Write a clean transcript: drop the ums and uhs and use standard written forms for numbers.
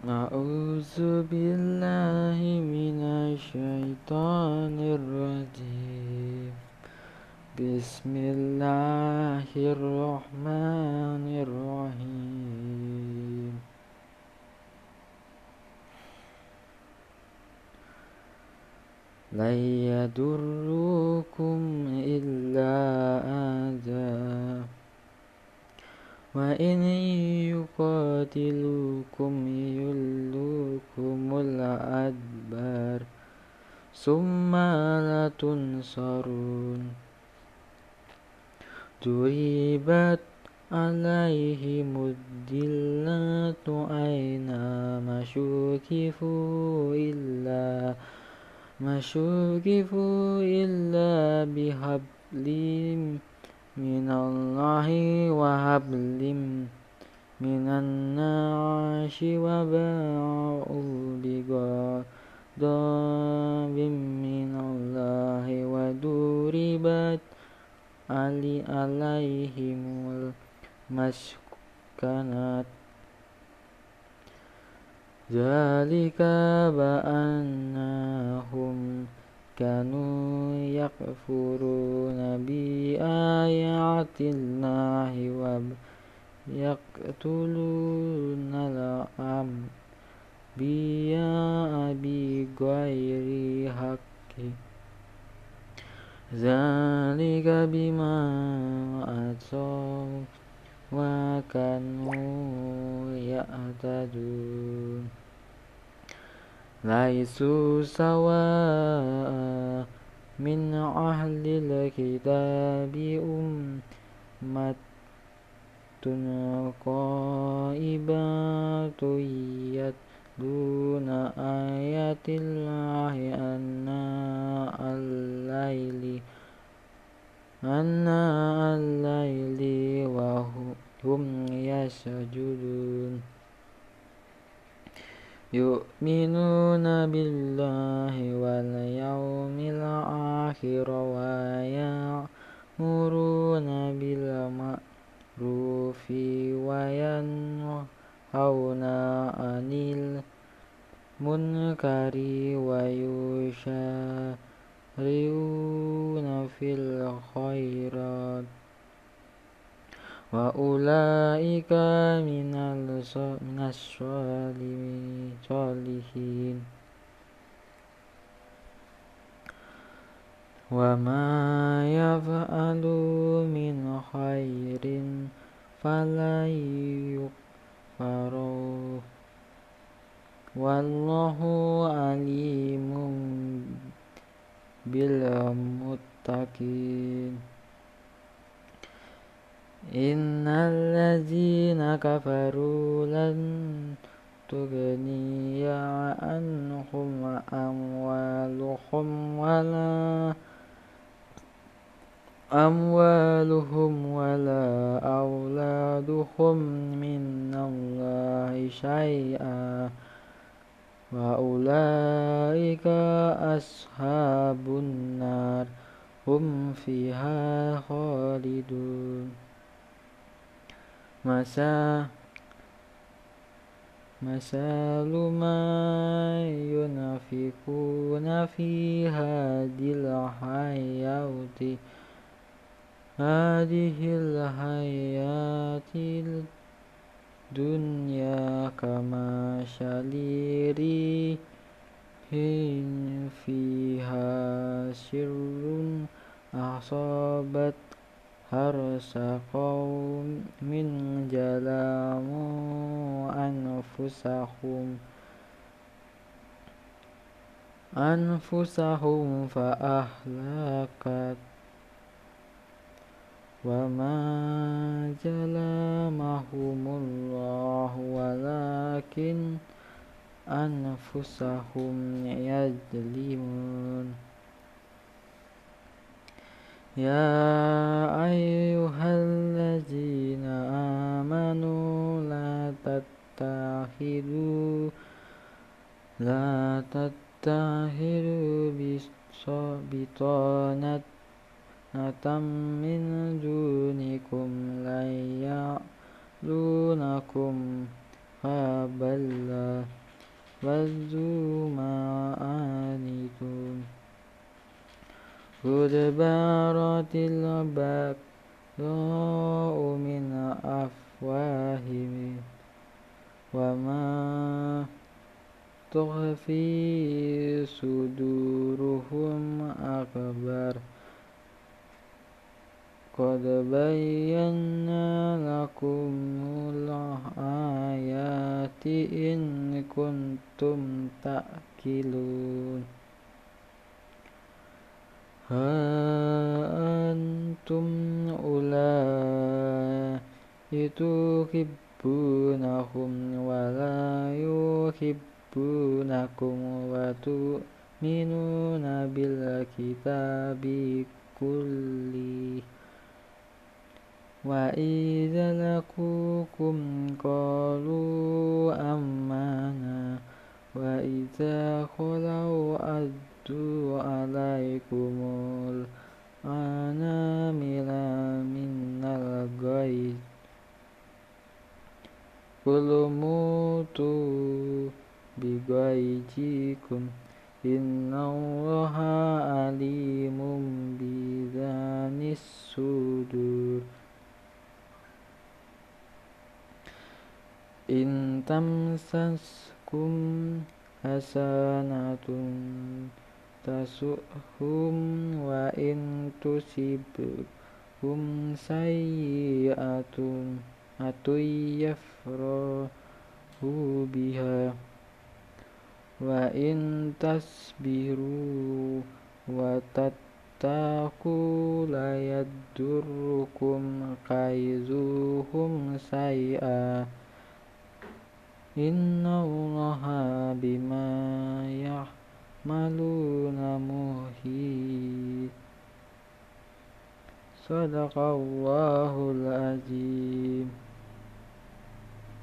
A'udzu billahi minasyaitonir rajim. Bismillahirrahmanirrahim. La yadurrukum illa adza wa in yuqatilukum yullukumul adbar summa la tunsarun. Duribat alaihimud dillatu aina mashukifu illa bihablim minallahi wa hablim minan nasi wa ba'u bigadabim minallahi wa duribat alaihimul maskanat. Zalika ba'annahum kanu yakfuruna bi ayatillahi wa yaqtuluna al-anbiya bi ghairi haqqi. Zalika bima asaw wa kanu ya'tadun. Laisu sawa min ahlil kitabi ummatun qaibatun yatluna ayatillahi anna al-layli wa hum yasjudun. Yu'minuna billahi wal yawmil akhir wa ya'muruna bil ma'rufi wa yanhauna 'anil munkari wa yusari'una fil khairat wa ulaika minas sholihin. Wa ma yaf'alu min khairin falayukfaru. Wallahu alimun bil muttaqin. Innal ladzina kafaru lan tughniya anhum amwaluhum wala auladuhum minallahi syai'a wa ulaika ashabun nar hum fiha khalidun. Masalu ma yunafikuna fi hadihil hayati dunya kama shaliri hin fiha sirrun asabat harsa qawmin jalamu anfusahum fa'ahlakat. Wa ma jalamahumullahu walakin anfusahum yajlimun. Ya ayyuhallazina amanu la tattahiru bitanatan min dunikum la ya'lunakum أصحاب الله وزوا ما آنتم قد بارت البغضاء من أفواههم وما تخفي صدورهم أكبر قد بينا لكم الآيات إن كنتم تعقلون ها أنتم أولئك تحبونهم ولا يحبونكم وتؤمنون بالكتاب كله وَإِذَا لَقُوكُمْ قَالُوا آمَنَّا وَإِذَا خَلَوْا عَضُّوا عَلَيْكُمُ الْأَنَامِلَ مِنَ الْغَيْظِ قُلْ مُوتُوا بِغَيْظِكُمْ إِنَّ اللَّهَ عَلِيمٌ بِذَاتِ الصُّدُورِ إن تمسسكم حسنة تسؤهم وإن تصبكم سيئة يفرحوا بها وإن تصبروا وتتقوا لا يضركم كيدهم شيئا Inna Allaha bima ya'maluna muhit. Sadaqallahul azim.